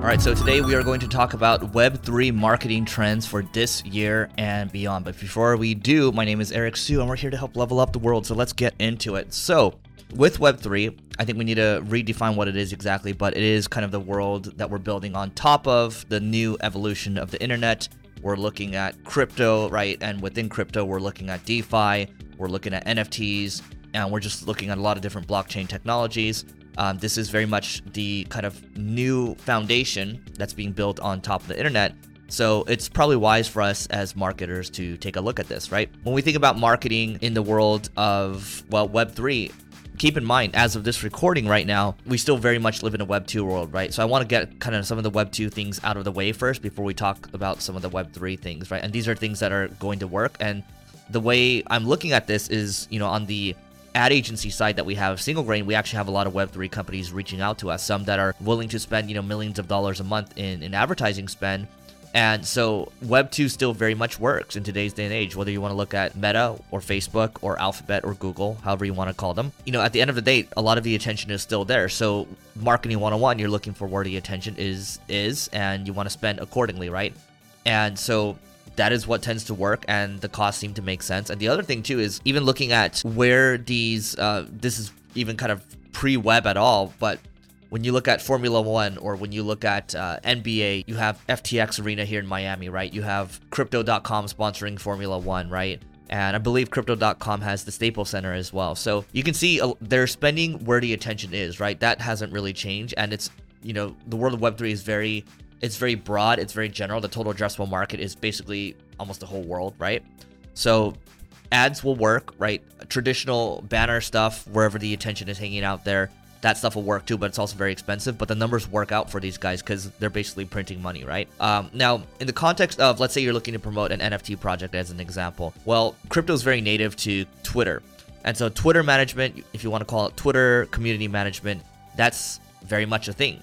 right, so today we are going to talk about Web3 marketing trends for this year and beyond. But before we do, my name is Eric Hsu, and we're here to help level up the world. So let's get into it. So with Web3, I think we need to redefine what it is exactly, but it is kind of the world that we're building on top of the new evolution of the internet. We're looking at crypto, right? And within crypto, we're looking at DeFi, we're looking at NFTs, and we're just looking at a lot of different blockchain technologies. This is very much the kind of new foundation that's being built on top of the internet. So it's probably wise for us as marketers to take a look at this, right? When we think about marketing in the world of, well, Web3, keep in mind, as of this recording right now, we still very much live in a Web2 world, right? So I want to get kind of some of the Web2 things out of the way first before we talk about some of the Web3 things, right? And these are things that are going to work. And the way I'm looking at this is, you know, on the ad agency side that we have, Single Grain, we actually have a lot of Web3 companies reaching out to us, some that are willing to spend, you know, millions of dollars a month in advertising spend. And so Web2 still very much works in today's day and age, whether you want to look at Meta or Facebook or Alphabet or Google, however you want to call them. You know, at the end of the day, a lot of the attention is still there. So marketing 101, you're looking for where the attention is, and you want to spend accordingly, right? And so that is what tends to work, and the costs seem to make sense. And the other thing too is even looking at where these, this is even kind of pre-web at all, but when you look at Formula One or when you look at NBA, you have FTX Arena here in Miami, right? You have crypto.com sponsoring Formula One, right? And I believe crypto.com has the Staples Center as well. So you can see they're spending where the attention is, right? That hasn't really changed. And it's, you know, the world of Web3 is very broad, it's very general. The total addressable market is basically almost the whole world, right? So ads will work, right? Traditional banner stuff, wherever the attention is hanging out there, that stuff will work too, but it's also very expensive. But the numbers work out for these guys because they're basically printing money, right? Now, in the context of, let's say you're looking to promote an NFT project as an example. Well, crypto is very native to Twitter. And so Twitter management, if you want to call it Twitter community management, that's very much a thing.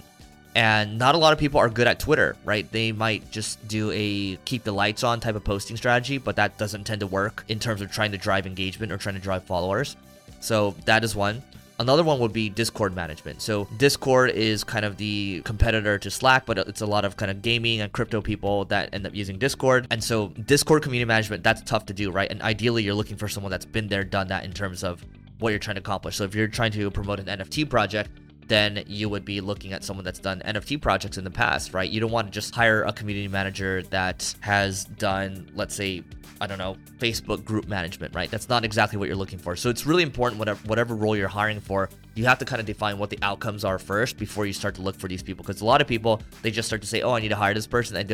And not a lot of people are good at Twitter, right? They might just do a keep the lights on type of posting strategy, but that doesn't tend to work in terms of trying to drive engagement or trying to drive followers. So that is one. Another one would be Discord management. So Discord is kind of the competitor to Slack, but it's a lot of kind of gaming and crypto people that end up using Discord. And so Discord community management, that's tough to do, right? And ideally you're looking for someone that's been there, done that in terms of what you're trying to accomplish. So if you're trying to promote an NFT project, then you would be looking at someone that's done NFT projects in the past, right? You don't want to just hire a community manager that has done, let's say, I don't know, Facebook group management, right? That's not exactly what you're looking for. So it's really important, whatever role you're hiring for, you have to kind of define what the outcomes are first before you start to look for these people. Because a lot of people, they just start to say, oh, I need to hire this person. And they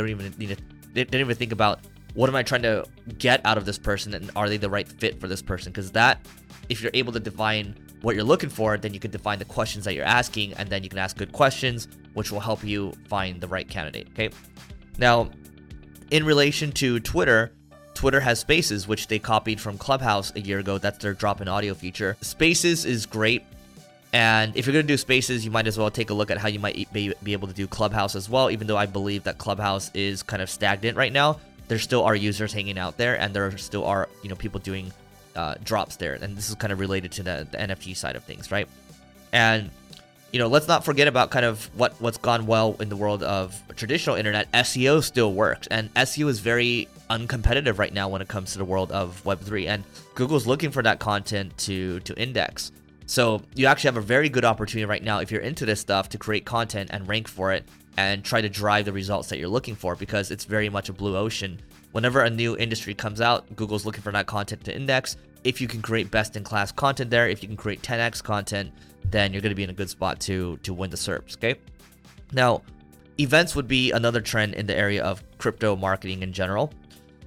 don't even think about, what am I trying to get out of this person? And are they the right fit for this person? Because that, if you're able to define what you're looking for, then you can define the questions that you're asking, and then you can ask good questions, which will help you find the right candidate, okay? Now, in relation to Twitter, Twitter has Spaces, which they copied from Clubhouse a year ago. That's their drop-in audio feature. Spaces is great, and if you're going to do Spaces, you might as well take a look at how you might be able to do Clubhouse as well, even though I believe that Clubhouse is kind of stagnant right now. There still are users hanging out there, and there still are, you know, people doing drops there, and this is kind of related to the NFT side of things, right? And you know, let's not forget about kind of what's gone well in the world of traditional internet. SEO still works, and SEO is very uncompetitive right now when it comes to the world of Web3, and Google's looking for that content to index. So you actually have a very good opportunity right now if you're into this stuff to create content and rank for it and try to drive the results that you're looking for, because it's very much a blue ocean. Whenever a new industry comes out, Google's looking for that content to index. If you can create best-in-class content there, if you can create 10x content, then you're going to be in a good spot to win the SERPs, okay? Now, events would be another trend in the area of crypto marketing in general.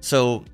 So,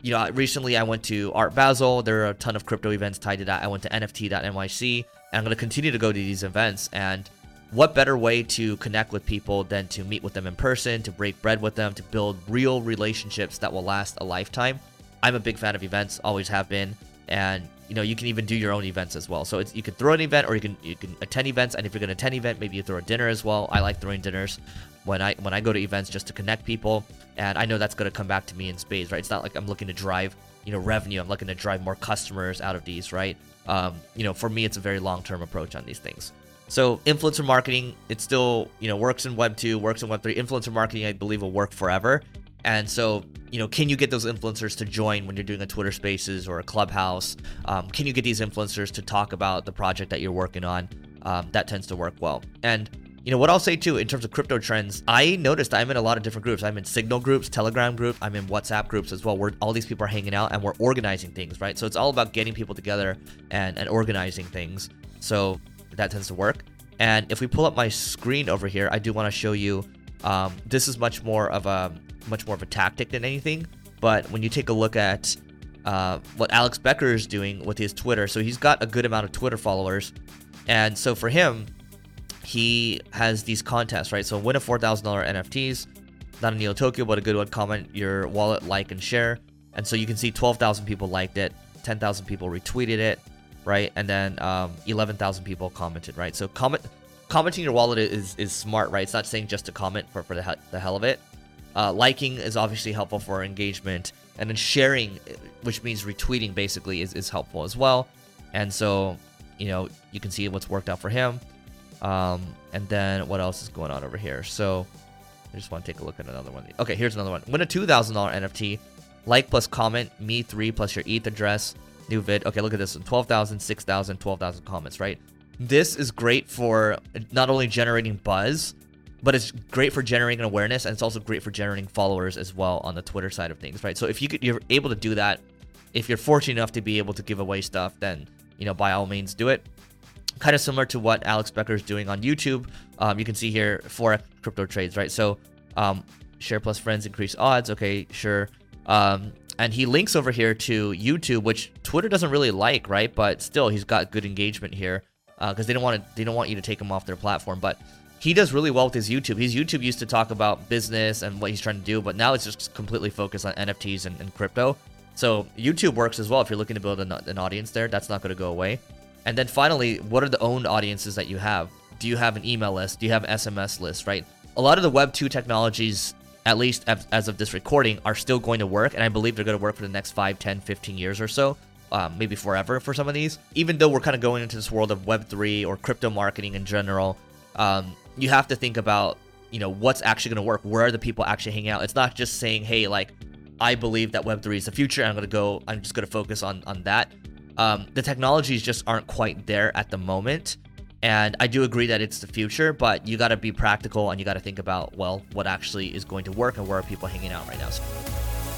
you know, recently I went to Art Basel. There are a ton of crypto events tied to that. I went to nft.nyc, and I'm going to continue to go to these events. And what better way to connect with people than to meet with them in person, to break bread with them, to build real relationships that will last a lifetime? I'm a big fan of events, always have been, and you know, you can even do your own events as well. So it's, you can throw an event, or you can attend events, and if you're going to attend an event, maybe you throw a dinner as well. I like throwing dinners. when I go to events just to connect people. And I know that's going to come back to me in spades, right? It's not like I'm looking to drive, revenue. I'm looking to drive more customers out of these, right? For me, it's a very long-term approach on these things. So influencer marketing, it still, works in Web2, works in Web3. Influencer marketing, I believe, will work forever. And so, can you get those influencers to join when you're doing a Twitter Spaces or a Clubhouse? Can you get these influencers to talk about the project that you're working on? That tends to work well. And what I'll say too, in terms of crypto trends, I noticed I'm in a lot of different groups. I'm in Signal groups, Telegram group, I'm in WhatsApp groups as well, where all these people are hanging out and we're organizing things, right? So it's all about getting people together and organizing things. So that tends to work. And if we pull up my screen over here, I do want to show you, this is much more of a tactic than anything. But when you take a look at what Alex Becker is doing with his Twitter, so he's got a good amount of Twitter followers. And so for him, he has these contests, right? So win a $4,000 NFTs, not a Neo Tokyo, but a good one. Comment your wallet, like, and share. And so you can see 12,000 people liked it, 10,000 people retweeted it, right? And then 11,000 people commented, right? So commenting your wallet is smart, right? It's not saying just to comment for the hell of it. Liking is obviously helpful for engagement. And then sharing, which means retweeting basically, is helpful as well. And so, you can see what's worked out for him. And then what else is going on over here? So I just want to take a look at another one. Okay, here's another one. Win a $2,000 NFT, like plus comment, me 3 plus your ETH address, new vid. Okay, look at this one, 12,000, 6,000, 12,000 comments, right? This is great for not only generating buzz, but it's great for generating awareness, and it's also great for generating followers as well on the Twitter side of things, right? So if you're able to do that, if you're fortunate enough to be able to give away stuff, then, by all means do it. Kind of similar to what Alex Becker is doing on YouTube. You can see here, 4x crypto trades, right? So share plus friends, increase odds. Okay, sure. And he links over here to YouTube, which Twitter doesn't really like, right? But still, he's got good engagement here because they don't want you to take him off their platform. But he does really well with his YouTube. His YouTube used to talk about business and what he's trying to do, but now it's just completely focused on NFTs and crypto. So YouTube works as well if you're looking to build an audience there. That's not going to go away. And then finally, what are the owned audiences that you have? Do you have an email list? Do you have an SMS list, right? A lot of the Web2 technologies, at least as of this recording, are still going to work. And I believe they're going to work for the next 5, 10, 15 years or so, maybe forever for some of these. Even though we're kind of going into this world of Web3 or crypto marketing in general, you have to think about, what's actually going to work. Where are the people actually hanging out? It's not just saying, hey, I believe that Web3 is the future and I'm just going to focus on that. The technologies just aren't quite there at the moment. And I do agree that it's the future, but you got to be practical and you got to think about, what actually is going to work and where are people hanging out right now.